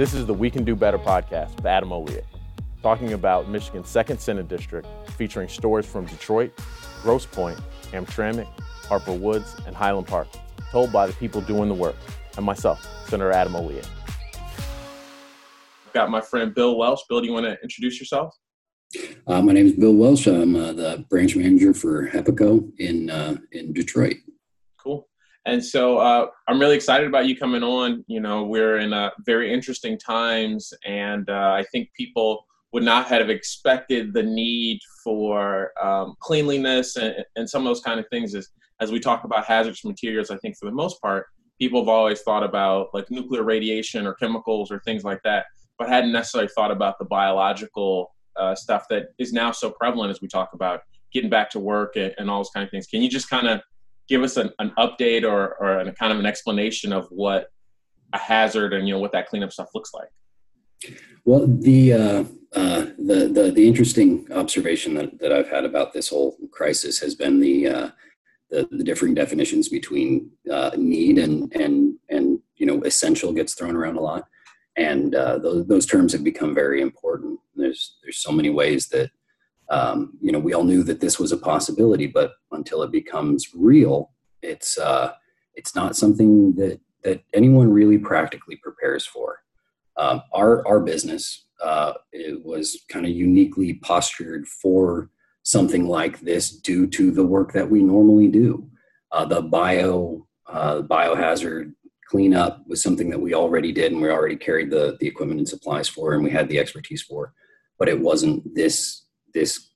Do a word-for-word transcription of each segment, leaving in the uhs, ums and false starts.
This is the We Can Do Better podcast with Adam Olea, talking about Michigan's second Senate District, featuring stories from Detroit, Grosse Pointe, Hamtramck, Harper Woods, and Highland Park, told by the people doing the work, and myself, Senator Adam Olea. I've got my friend Bill Welsh. Bill, do you want to introduce yourself? Uh, my name is Bill Welsh. I'm uh, the branch manager for Hepico in uh, in Detroit. Cool. And so uh, I'm really excited about you coming on. You know, we're in uh, very interesting times, and uh, I think people would not have expected the need for um, cleanliness and, and some of those kind of things. As, as we talk about hazardous materials, I think for the most part, people have always thought about like nuclear radiation or chemicals or things like that, but hadn't necessarily thought about the biological uh, stuff that is now so prevalent as we talk about getting back to work and, and all those kind of things. Can you just kind of give us an, an update or, or an, kind of an explanation of what a hazard and, you know, what that cleanup stuff looks like? Well, the uh, uh, the, the the interesting observation that, that I've had about this whole crisis has been the uh, the, the differing definitions between uh, need and and and you know essential gets thrown around a lot, and uh, those those terms have become very important. There's there's so many ways that um, you know we all knew that this was a possibility, but until it becomes real, it's uh, it's not something that that anyone really practically prepares for. Um, our our business uh, it was kind of uniquely postured for something like this due to the work that we normally do. Uh, the bio uh, biohazard cleanup was something that we already did, and we already carried the the equipment and supplies for, and we had the expertise for. But it wasn't this this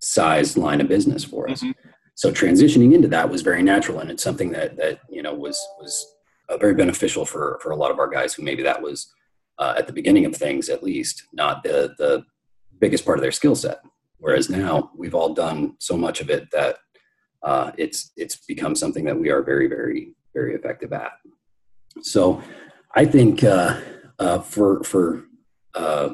size line of business for us. Mm-hmm. So transitioning into that was very natural, and it's something that that you know was was uh, very beneficial for for a lot of our guys who maybe that was. Uh, at the beginning of things, at least, not the the biggest part of their skill set. Whereas now we've all done so much of it that uh, it's it's become something that we are very, very, very effective at. So I think uh, uh, for for uh,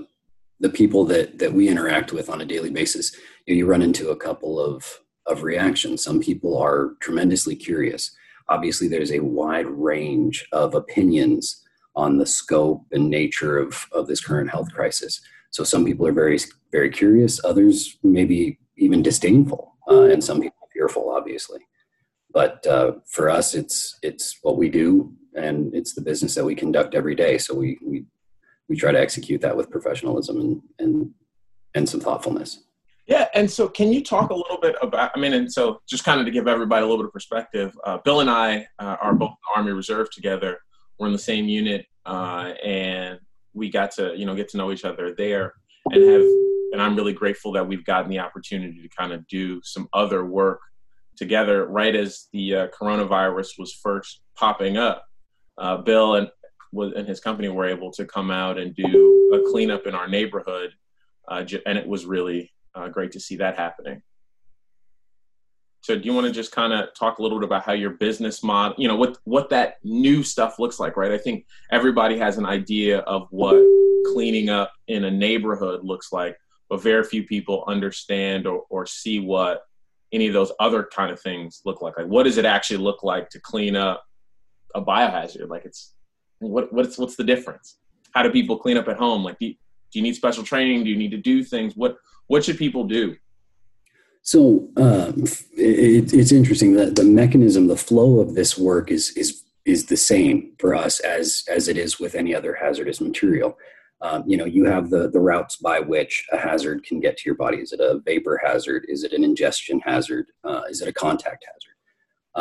the people that that we interact with on a daily basis, you know, you run into a couple of of reactions. Some people are tremendously curious. Obviously, there's a wide range of opinions on the scope and nature of, of this current health crisis. So some people are very, very curious, others maybe even disdainful, uh, and some people fearful, obviously. But uh, for us, it's it's what we do, and it's the business that we conduct every day. So we we, we try to execute that with professionalism and, and and some thoughtfulness. Yeah, and so can you talk a little bit about, I mean, and so just kind of to give everybody a little bit of perspective, uh, Bill and I uh, are both in the Army Reserve together. We're in the same unit, uh, and we got to, you know, get to know each other there, and have, and I'm really grateful that we've gotten the opportunity to kind of do some other work together right as the uh, coronavirus was first popping up. Uh, Bill and, and his company were able to come out and do a cleanup in our neighborhood, uh, and it was really uh, great to see that happening. So do you want to just kind of talk a little bit about how your business model, you know, what, what that new stuff looks like, right? I think everybody has an idea of what cleaning up in a neighborhood looks like, but very few people understand or, or see what any of those other kind of things look like. Like, what does it actually look like to clean up a biohazard? Like, it's, what what's what's the difference? How do people clean up at home? Like, do you, do you need special training? Do you need to do things? What what should people do? So um, it, it's interesting that the mechanism, the flow of this work is is is the same for us as as it is with any other hazardous material. Um, you know, you have the the routes by which a hazard can get to your body. Is it a vapor hazard? Is it an ingestion hazard? Uh, is it a contact hazard?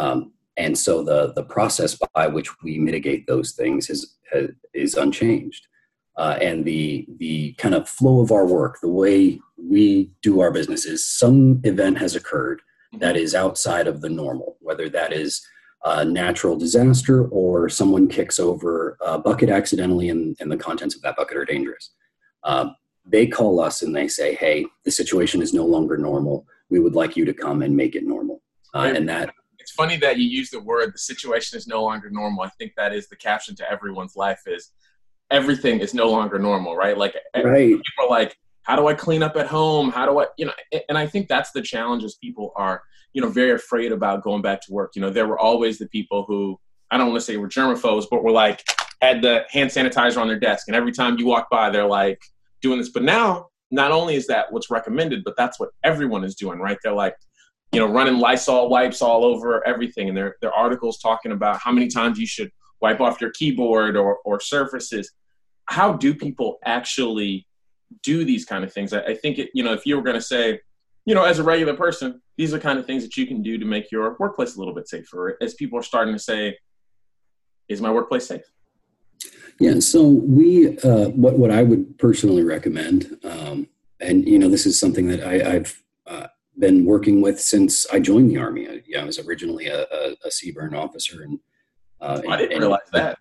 Um, and so the the process by which we mitigate those things is has, is unchanged. Uh, and the the kind of flow of our work, the way we do our business is some event has occurred that is outside of the normal, whether that is a natural disaster or someone kicks over a bucket accidentally and, and the contents of that bucket are dangerous. Uh, they call us and they say, hey, the situation is no longer normal. We would like you to come and make it normal. Uh, and that It's funny that you use the word, the situation is no longer normal. I think that is the caption to everyone's life is, everything is no longer normal, right? Like, right. People are like, how do I clean up at home? How do I, you know, and I think that's the challenge is people are, you know, very afraid about going back to work. You know, there were always the people who, I don't want to say were germaphobes, but were like, had the hand sanitizer on their desk. And every time you walk by, they're like doing this. But now, not only is that what's recommended, but that's what everyone is doing, right? They're like, you know, running Lysol wipes all over everything. And there, there are articles talking about how many times you should wipe off your keyboard or, or surfaces. How do people actually do these kind of things? I, I think, it, you know, if you were going to say, you know, as a regular person, these are kind of things that you can do to make your workplace a little bit safer. As people are starting to say, is my workplace safe? Yeah, so we, uh, what what I would personally recommend, um, and, you know, this is something that I, I've uh, been working with since I joined the Army. I, you know, I was originally a, a, a C B R N officer. and uh, oh, I didn't and, realize and, that.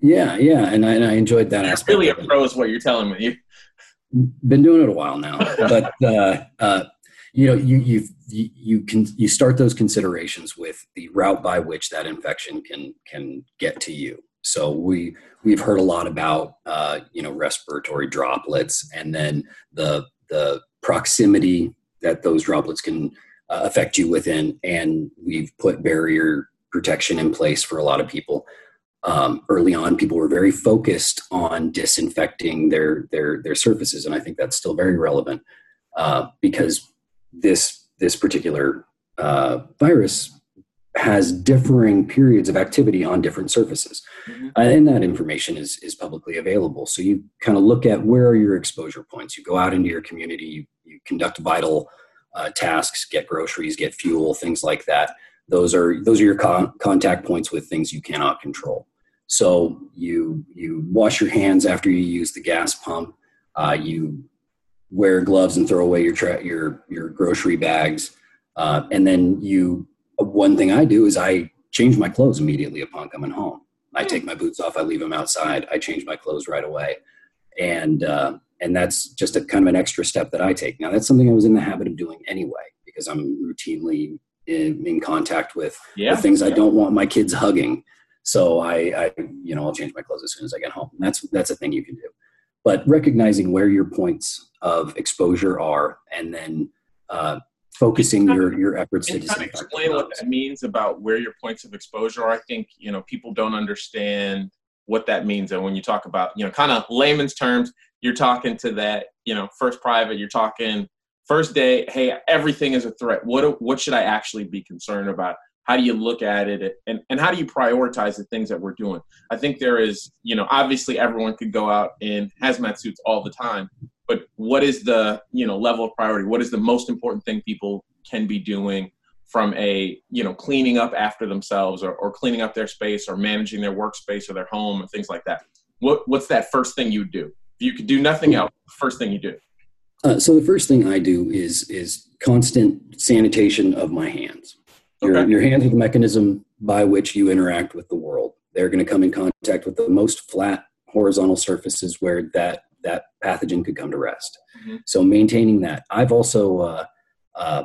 Yeah, yeah, and I, and I enjoyed that. That's really a pro is what you're telling me. You've been doing it a while now, but, uh, uh, you know, you you've, you you can you start those considerations with the route by which that infection can can get to you. So we we've heard a lot about uh, you know respiratory droplets, and then the the proximity that those droplets can uh, affect you within, and we've put barrier protection in place for a lot of people. Um, early on, people were very focused on disinfecting their their their surfaces, and I think that's still very relevant uh, because. This this particular uh, virus has differing periods of activity on different surfaces, mm-hmm. and that information is is publicly available. So you kind of look at where are your exposure points. You go out into your community, you, you conduct vital uh, tasks, get groceries, get fuel, things like that. Those are those are your con- contact points with things you cannot control. So you you wash your hands after you use the gas pump. Uh, you wear gloves and throw away your tra- your your grocery bags, uh, and then you. One thing I do is I change my clothes immediately upon coming home. I take my boots off, I leave them outside, I change my clothes right away, and uh, and that's just a kind of an extra step that I take. Now that's something I was in the habit of doing anyway because I'm routinely in, in contact with yeah. the things I don't want my kids hugging. So I, I you know I'll change my clothes as soon as I get home. And that's that's a thing you can do. But recognizing where your points of exposure are, and then uh, focusing your, your efforts to disinfect. Explain what that means about where your points of exposure are. I think you know people don't understand what that means. And when you talk about you know kind of layman's terms, you're talking to that you know first private. You're talking first day. Hey, everything is a threat. What what should I actually be concerned about? How do you look at it, and, and how do you prioritize the things that we're doing? I think there is, you know, obviously everyone could go out in hazmat suits all the time, but what is the, you know, level of priority? What is the most important thing people can be doing from a, you know, cleaning up after themselves or, or cleaning up their space or managing their workspace or their home and things like that? What What's that first thing you do? If you could do nothing else, the first thing you do? Uh, so the first thing I do is is constant sanitation of my hands. Your, okay. your hands are the mechanism by which you interact with the world. They're going to come in contact with the most flat horizontal surfaces where that, that pathogen could come to rest. Mm-hmm. So maintaining that. I've also uh, uh,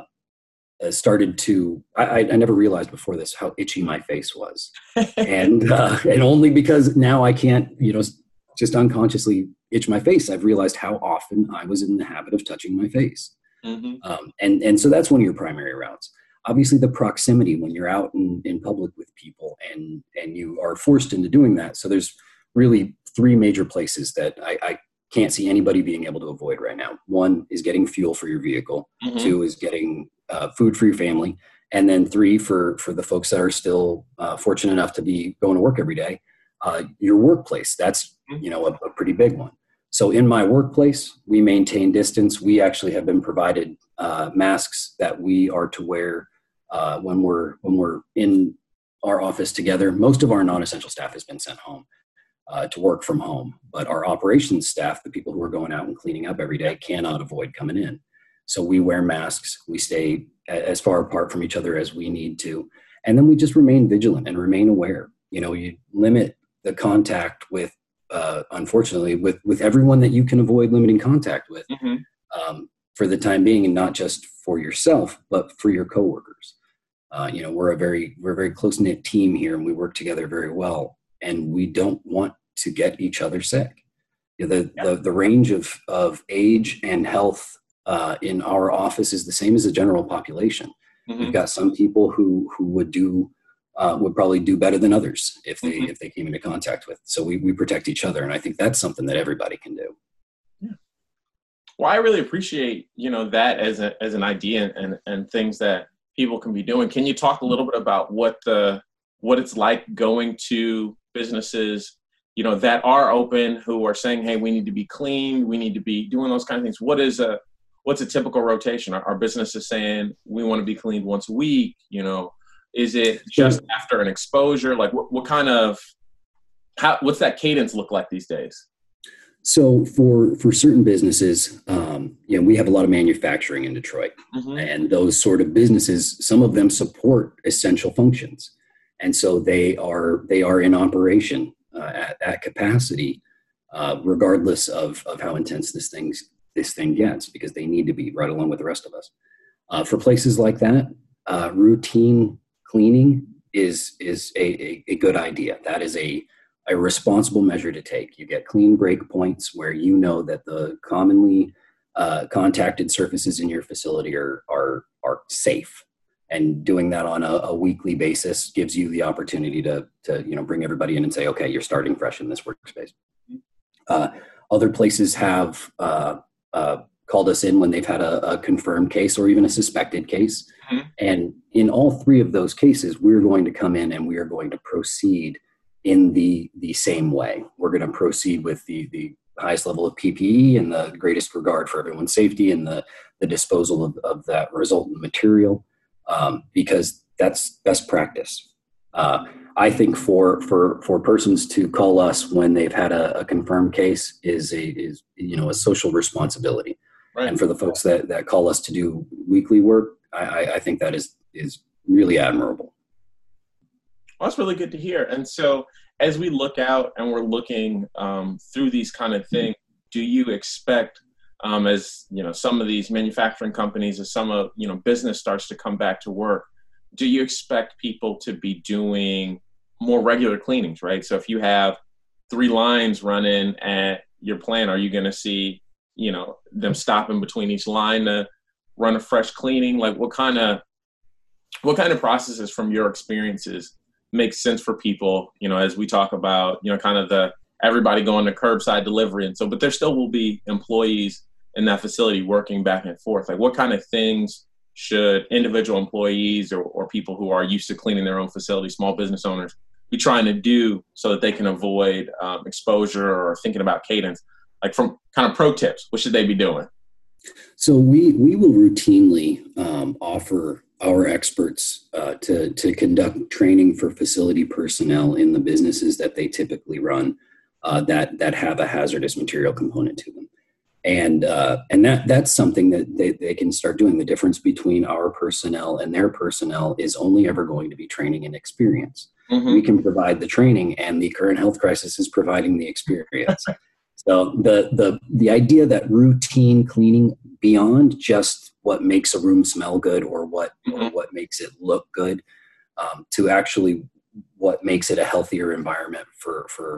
started to, I, I never realized before this how itchy my face was. and uh, and only because now I can't, you know, just unconsciously itch my face. I've realized how often I was in the habit of touching my face. Mm-hmm. Um, and, and so that's one of your primary routes. Obviously, the proximity when you're out in, in public with people and, and you are forced into doing that. So there's really three major places that I, I can't see anybody being able to avoid right now. One is getting fuel for your vehicle. Mm-hmm. Two is getting uh, food for your family. And then three, for, for the folks that are still uh, fortunate enough to be going to work every day, uh, your workplace. That's you know a, a pretty big one. So in my workplace, we maintain distance. We actually have been provided uh, masks that we are to wear Uh, when we're when we're in our office together. Most of our non-essential staff has been sent home uh, to work from home, but our operations staff, the people who are going out and cleaning up every day, cannot avoid coming in. So we wear masks, we stay as far apart from each other as we need to, and then we just remain vigilant and remain aware. You know, you limit the contact with, uh, unfortunately, with, with everyone that you can avoid limiting contact with mm-hmm. um, for the time being, and not just for yourself, but for your coworkers. Uh, you know, we're a very we're a very close knit team here, and we work together very well. And we don't want to get each other sick. You know, the, yeah. the the range of of age and health uh, in our office is the same as the general population. Mm-hmm. We've got some people who who would do uh, would probably do better than others if they mm-hmm. if they came into contact with. So we, we protect each other, and I think that's something that everybody can do. Yeah. Well, I really appreciate, you know, that as a, as an idea and and things that people can be doing. Can you talk a little bit about what the what it's like going to businesses, you know, that are open, who are saying, hey, we need to be clean, we need to be doing those kind of things. What is a, what's a typical rotation? Are, are businesses saying we want to be cleaned once a week? You know, is it just after an exposure? Like what, what kind of, how, what's that cadence look like these days? So for, for certain businesses, um, you know, we have a lot of manufacturing in Detroit, mm-hmm. and those sort of businesses, some of them support essential functions. And so they are, they are in operation Uh, at, at capacity, uh, regardless of, of how intense this thing's this thing gets, because they need to be right along with the rest of us. Uh, for places like that, uh, routine cleaning is is a, a, a good idea. That is a, a responsible measure to take. You get clean break points where you know that the commonly uh, contacted surfaces in your facility are are, are safe. And doing that on a, a weekly basis gives you the opportunity to, to, you know, bring everybody in and say, okay, you're starting fresh in this workspace. Uh, other places have uh, uh, called us in when they've had a, a confirmed case or even a suspected case. Mm-hmm. And in all three of those cases, we're going to come in and we are going to proceed in the, the same way. We're going to proceed with the, the highest level of P P E and the greatest regard for everyone's safety and the, the disposal of, of that resultant material. Um, because that's best practice. Uh, I think for, for, for persons to call us when they've had a, a confirmed case is a, is, you know, a social responsibility. Right. And for the folks that, that call us to do weekly work, I, I think that is, is really admirable. Well, that's really good to hear. And so as we look out and we're looking, um, through these kind of things, do you expect, Um, as you know, some of these manufacturing companies, as some of you know, business starts to come back to work, do you expect people to be doing more regular cleanings, right? So if you have three lines running at your plant, are you going to see, you know, them stopping between each line to run a fresh cleaning? Like, what kind of what kind of processes from your experiences make sense for people? You know, as we talk about, you know, kind of the everybody going to curbside delivery, and so, but there still will be employees in that facility working back and forth. Like, what kind of things should individual employees or, or people who are used to cleaning their own facility, small business owners, be trying to do so that they can avoid um, exposure or thinking about cadence? Like, from kind of pro tips, what should they be doing? So we we will routinely um, offer our experts uh, to to conduct training for facility personnel in the businesses that they typically run uh, that that have a hazardous material component to them. And uh, and that that's something that they, they can start doing. The difference between our personnel and their personnel is only ever going to be training and experience. Mm-hmm. We can provide the training, and the current health crisis is providing the experience. So the the the idea that routine cleaning beyond just what makes a room smell good or what mm-hmm. or what makes it look good, um, to actually what makes it a healthier environment for for.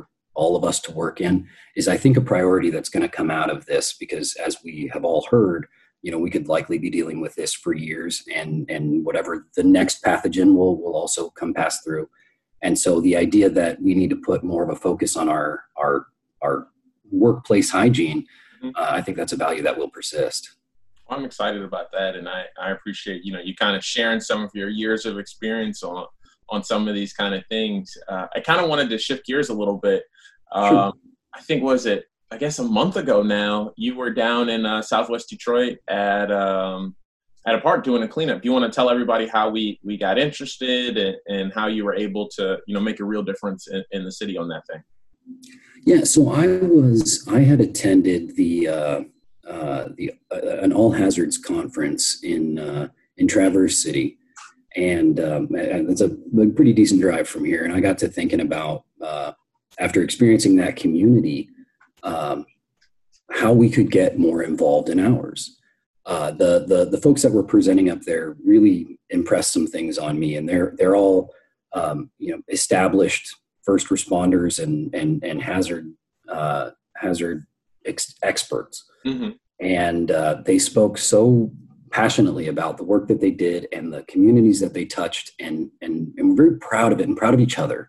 all of us to work in is, I think, a priority that's going to come out of this, because as we have all heard, you know, we could likely be dealing with this for years, and, and whatever the next pathogen will, will also come pass through. And so the idea that we need to put more of a focus on our, our, our workplace hygiene, mm-hmm. uh, I think that's a value that will persist. Well, I'm excited about that. And I, I appreciate, you know, you kind of sharing some of your years of experience on, on some of these kind of things. Uh, I kind of wanted to shift gears a little bit. Um, I think, was it, I guess a month ago now, you were down in uh, Southwest Detroit at um, at a park doing a cleanup. Do you want to tell everybody how we, we got interested and, and how you were able to, you know, make a real difference in, in the city on that thing? Yeah, so I was, I had attended the, uh, uh, the uh, an all hazards conference in, uh, in Traverse City. And um, it's a pretty decent drive from here. And I got to thinking about, uh, after experiencing that community, um, how we could get more involved in ours. Uh, the, the the folks that were presenting up there really impressed some things on me, and they're they're all um, you know, established first responders and and and hazard uh, hazard ex- experts, mm-hmm. and uh, they spoke so passionately about the work that they did and the communities that they touched, and, and, and we're very proud of it and proud of each other.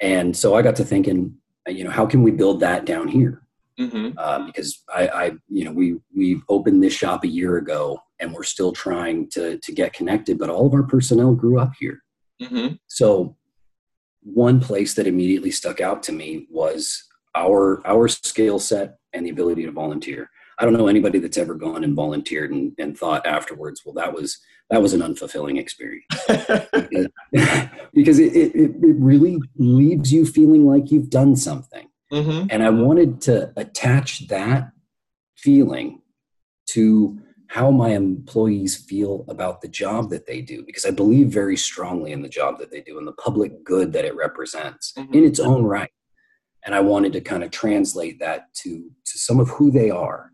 And so I got to thinking, you know, how can we build that down here? Mm-hmm. uh, because I, I, you know, we, we opened this shop a year ago and we're still trying to, to get connected, but all of our personnel grew up here. Mm-hmm. So one place that immediately stuck out to me was our, our skill set and the ability to volunteer. I don't know anybody that's ever gone and volunteered and, and thought afterwards, well, that was, that was an unfulfilling experience because, because it, it, it really leaves you feeling like you've done something. Mm-hmm. And I wanted to attach that feeling to how my employees feel about the job that they do, because I believe very strongly in the job that they do and the public good that it represents mm-hmm. in its own right. And I wanted to kind of translate that to, to some of who they are.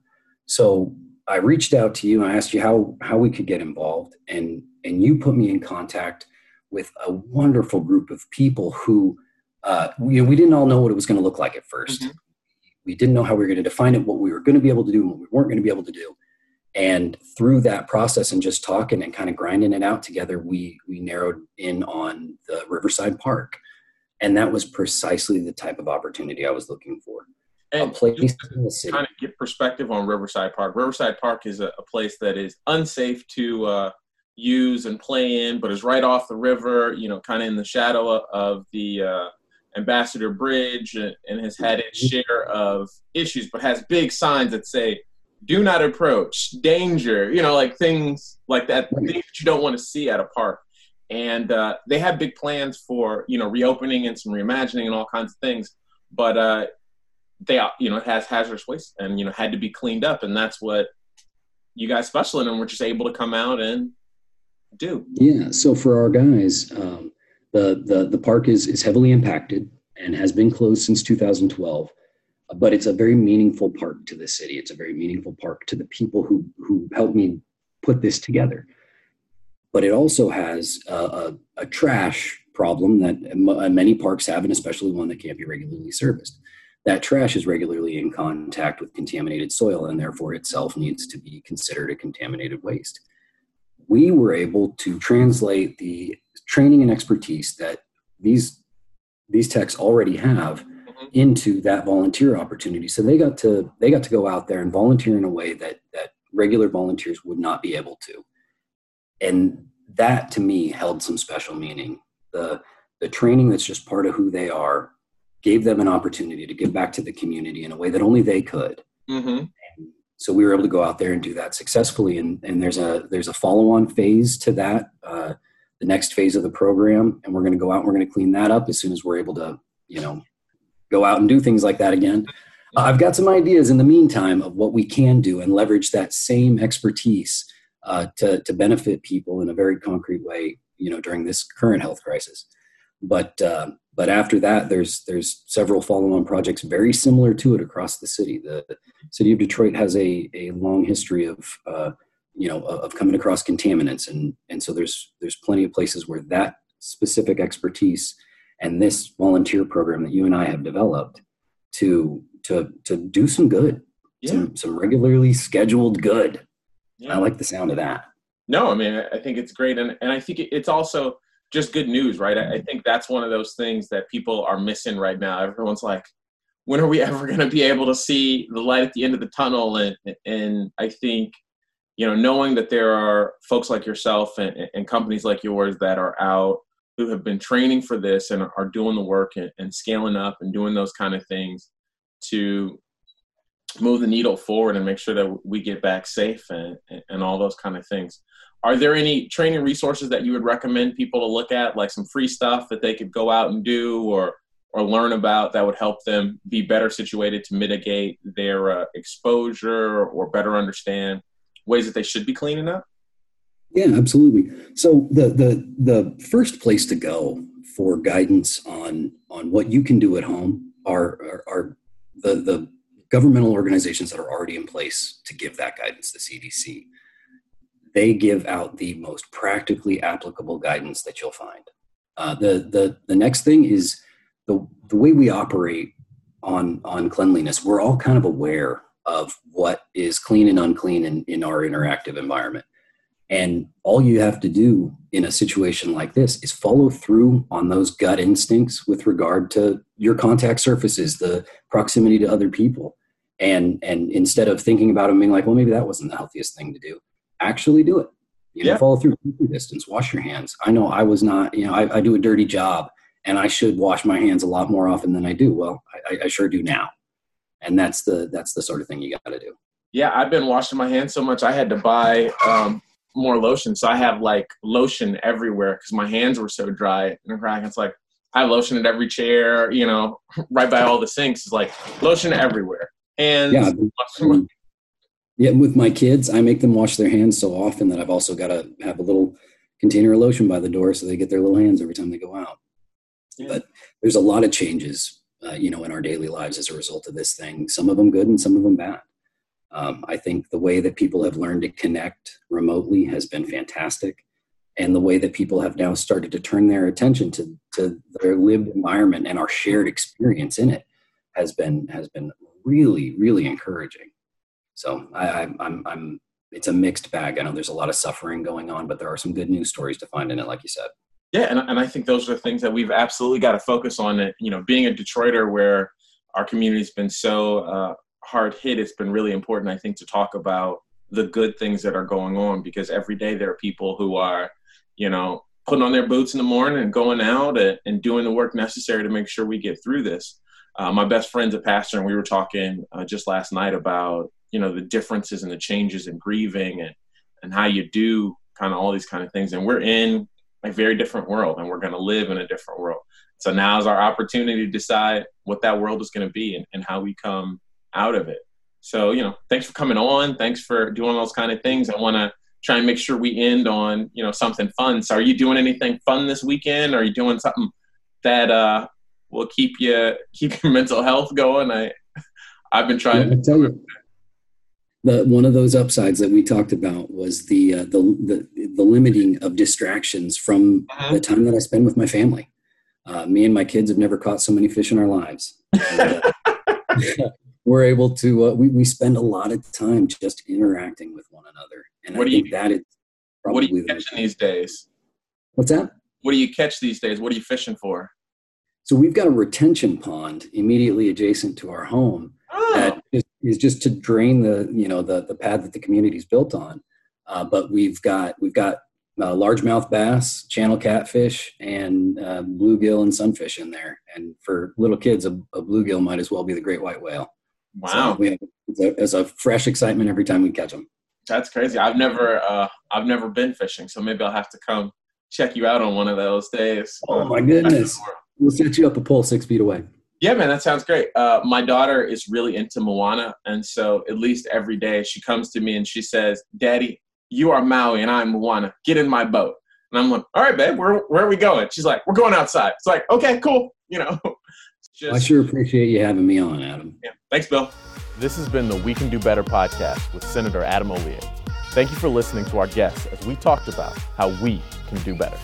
So I reached out to you and I asked you how, how we could get involved, and, and you put me in contact with a wonderful group of people who Uh, we, we didn't all know what it was going to look like at first. Mm-hmm. We didn't know how we were going to define it, what we were going to be able to do and what we weren't going to be able to do. And through that process and just talking and kind of grinding it out together, we, we narrowed in on the Riverside Park. And that was precisely the type of opportunity I was looking for. And a place just to in the city. Kind of get perspective on Riverside Park. Riverside Park is a, a place that is unsafe to uh, use and play in, but is right off the river, you know, kind of in the shadow of the uh, Ambassador Bridge, and has had its share of issues, but has big signs that say, do not approach, danger, you know, like things like that, things that you don't want to see at a park. And uh, they have big plans for, you know, reopening and some reimagining and all kinds of things, but uh, they, you know, it has hazardous waste and, you know, had to be cleaned up. And that's what you guys special in, and we're just able to come out and do. Yeah. So for our guys, um, The, the the park is, is heavily impacted and has been closed since two thousand twelve, but it's a very meaningful park to the city. It's a very meaningful park to the people who, who helped me put this together. But it also has a, a, a trash problem that m- many parks have, and especially one that can't be regularly serviced. That trash is regularly in contact with contaminated soil and therefore itself needs to be considered a contaminated waste. We were able to translate the training and expertise that these these techs already have mm-hmm. into that volunteer opportunity. So they got to they got to go out there and volunteer in a way that that regular volunteers would not be able to. And that to me held some special meaning. The the training that's just part of who they are gave them an opportunity to give back to the community in a way that only they could. Mm-hmm. So we were able to go out there and do that successfully. And, and there's a there's a follow-on phase to that. Uh, the next phase of the program, and we're going to go out and we're going to clean that up as soon as we're able to, you know, go out and do things like that again. Uh, I've got some ideas in the meantime of what we can do and leverage that same expertise uh, to, to benefit people in a very concrete way, you know, during this current health crisis. But, uh, but after that, there's, there's several follow-on projects very similar to it across the city. The city of Detroit has a, a long history of, uh, you know, of coming across contaminants. And, and so there's, there's plenty of places where that specific expertise and this volunteer program that you and I have developed to, to, to do some good, yeah. some, some regularly scheduled good. Yeah. I like the sound of that. No, I mean, I think it's great. And, and I think it's also just good news, right? I, I think that's one of those things that people are missing right now. Everyone's like, when are we ever going to be able to see the light at the end of the tunnel? And, and I think, you know, knowing that there are folks like yourself and, and companies like yours that are out who have been training for this and are doing the work and, and scaling up and doing those kind of things to move the needle forward and make sure that we get back safe and, and all those kind of things. Are there any training resources that you would recommend people to look at, like some free stuff that they could go out and do or or learn about that would help them be better situated to mitigate their uh, exposure or better understand ways that they should be cleaning up? Yeah, absolutely. So the the the first place to go for guidance on on what you can do at home are are, are the the governmental organizations that are already in place to give that guidance. The C D C, they give out the most practically applicable guidance that you'll find. Uh, the the the next thing is the the way we operate on on cleanliness. We're all kind of aware of what is clean and unclean in, in our interactive environment. And all you have to do in a situation like this is follow through on those gut instincts with regard to your contact surfaces, the proximity to other people. And and instead of thinking about them being like, well, maybe that wasn't the healthiest thing to do, actually do it. You know, yeah. Follow through, keep your distance, wash your hands. I know I was not, you know, I, I do a dirty job and I should wash my hands a lot more often than I do. Well, I, I sure do now. And that's the, that's the sort of thing you got to do. Yeah. I've been washing my hands so much. I had to buy um, more lotion. So I have like lotion everywhere because my hands were so dry and crack. It's like, I lotion at every chair, you know, right by all the sinks. It's like lotion everywhere. And yeah, but, yeah, with my kids, I make them wash their hands so often that I've also got to have a little container of lotion by the door so they get their little hands every time they go out. Yeah. But there's a lot of changes, uh, you know, in our daily lives as a result of this thing, some of them good and some of them bad. Um, I think the way that people have learned to connect remotely has been fantastic. And the way that people have now started to turn their attention to, to their lived environment and our shared experience in it has been, has been really, really encouraging. So I, I, I'm, I'm, it's a mixed bag. I know there's a lot of suffering going on, but there are some good news stories to find in it, like you said. Yeah. And, and I think those are the things that we've absolutely got to focus on. And, you know, being a Detroiter where our community has been so, uh, hard hit, it's been really important, I think, to talk about the good things that are going on, because every day there are people who are, you know, putting on their boots in the morning and going out and, and doing the work necessary to make sure we get through this. Uh, my best friend's a pastor, and we were talking uh, just last night about, you know, the differences and the changes in grieving and, and how you do kind of all these kind of things. And we're in a very different world, and we're going to live in a different world. So now's our opportunity to decide what that world is going to be and, and how we come out of it. So, you know, thanks for coming on. Thanks for doing those kind of things. I want to try and make sure we end on, you know, something fun. So are you doing anything fun this weekend? Are you doing something that uh, will keep you, keep your mental health going? I, I've been trying yeah, to tell you the, one of those upsides that we talked about was the, uh, the, the, the limiting of distractions from uh-huh. the time that I spend with my family. Uh, me and my kids have never caught so many fish in our lives. And, uh, we're able to, uh, we, we spend a lot of time just interacting with one another. And what I do think you, that is probably What are you catching the, these days? What's that? What do you catch these days? What are you fishing for? So we've got a retention pond immediately adjacent to our home oh. that is, is just to drain the, you know, the, the pad that the community's built on. Uh, but we've got, we've got uh, largemouth bass, channel catfish, and uh, bluegill and sunfish in there. And for little kids, a, a bluegill might as well be the great white whale. Wow. So we have, it's, a, it's a fresh excitement every time we catch them. That's crazy. I've never, uh, I've never been fishing. So maybe I'll have to come check you out on one of those days. Oh my goodness. We'll set you up a pole six feet away. Yeah, man, that sounds great. Uh, my daughter is really into Moana. And so at least every day she comes to me and she says, Daddy, you are Maui and I'm Moana. Get in my boat. And I'm like, all right, babe, where, where are we going? She's like, we're going outside. It's like, okay, cool. You know, Just, I sure appreciate you having me on, Adam. Yeah. Thanks, Bill. This has been the We Can Do Better podcast with Senator Adam Olea. Thank you for listening to our guests as we talked about how we can do better.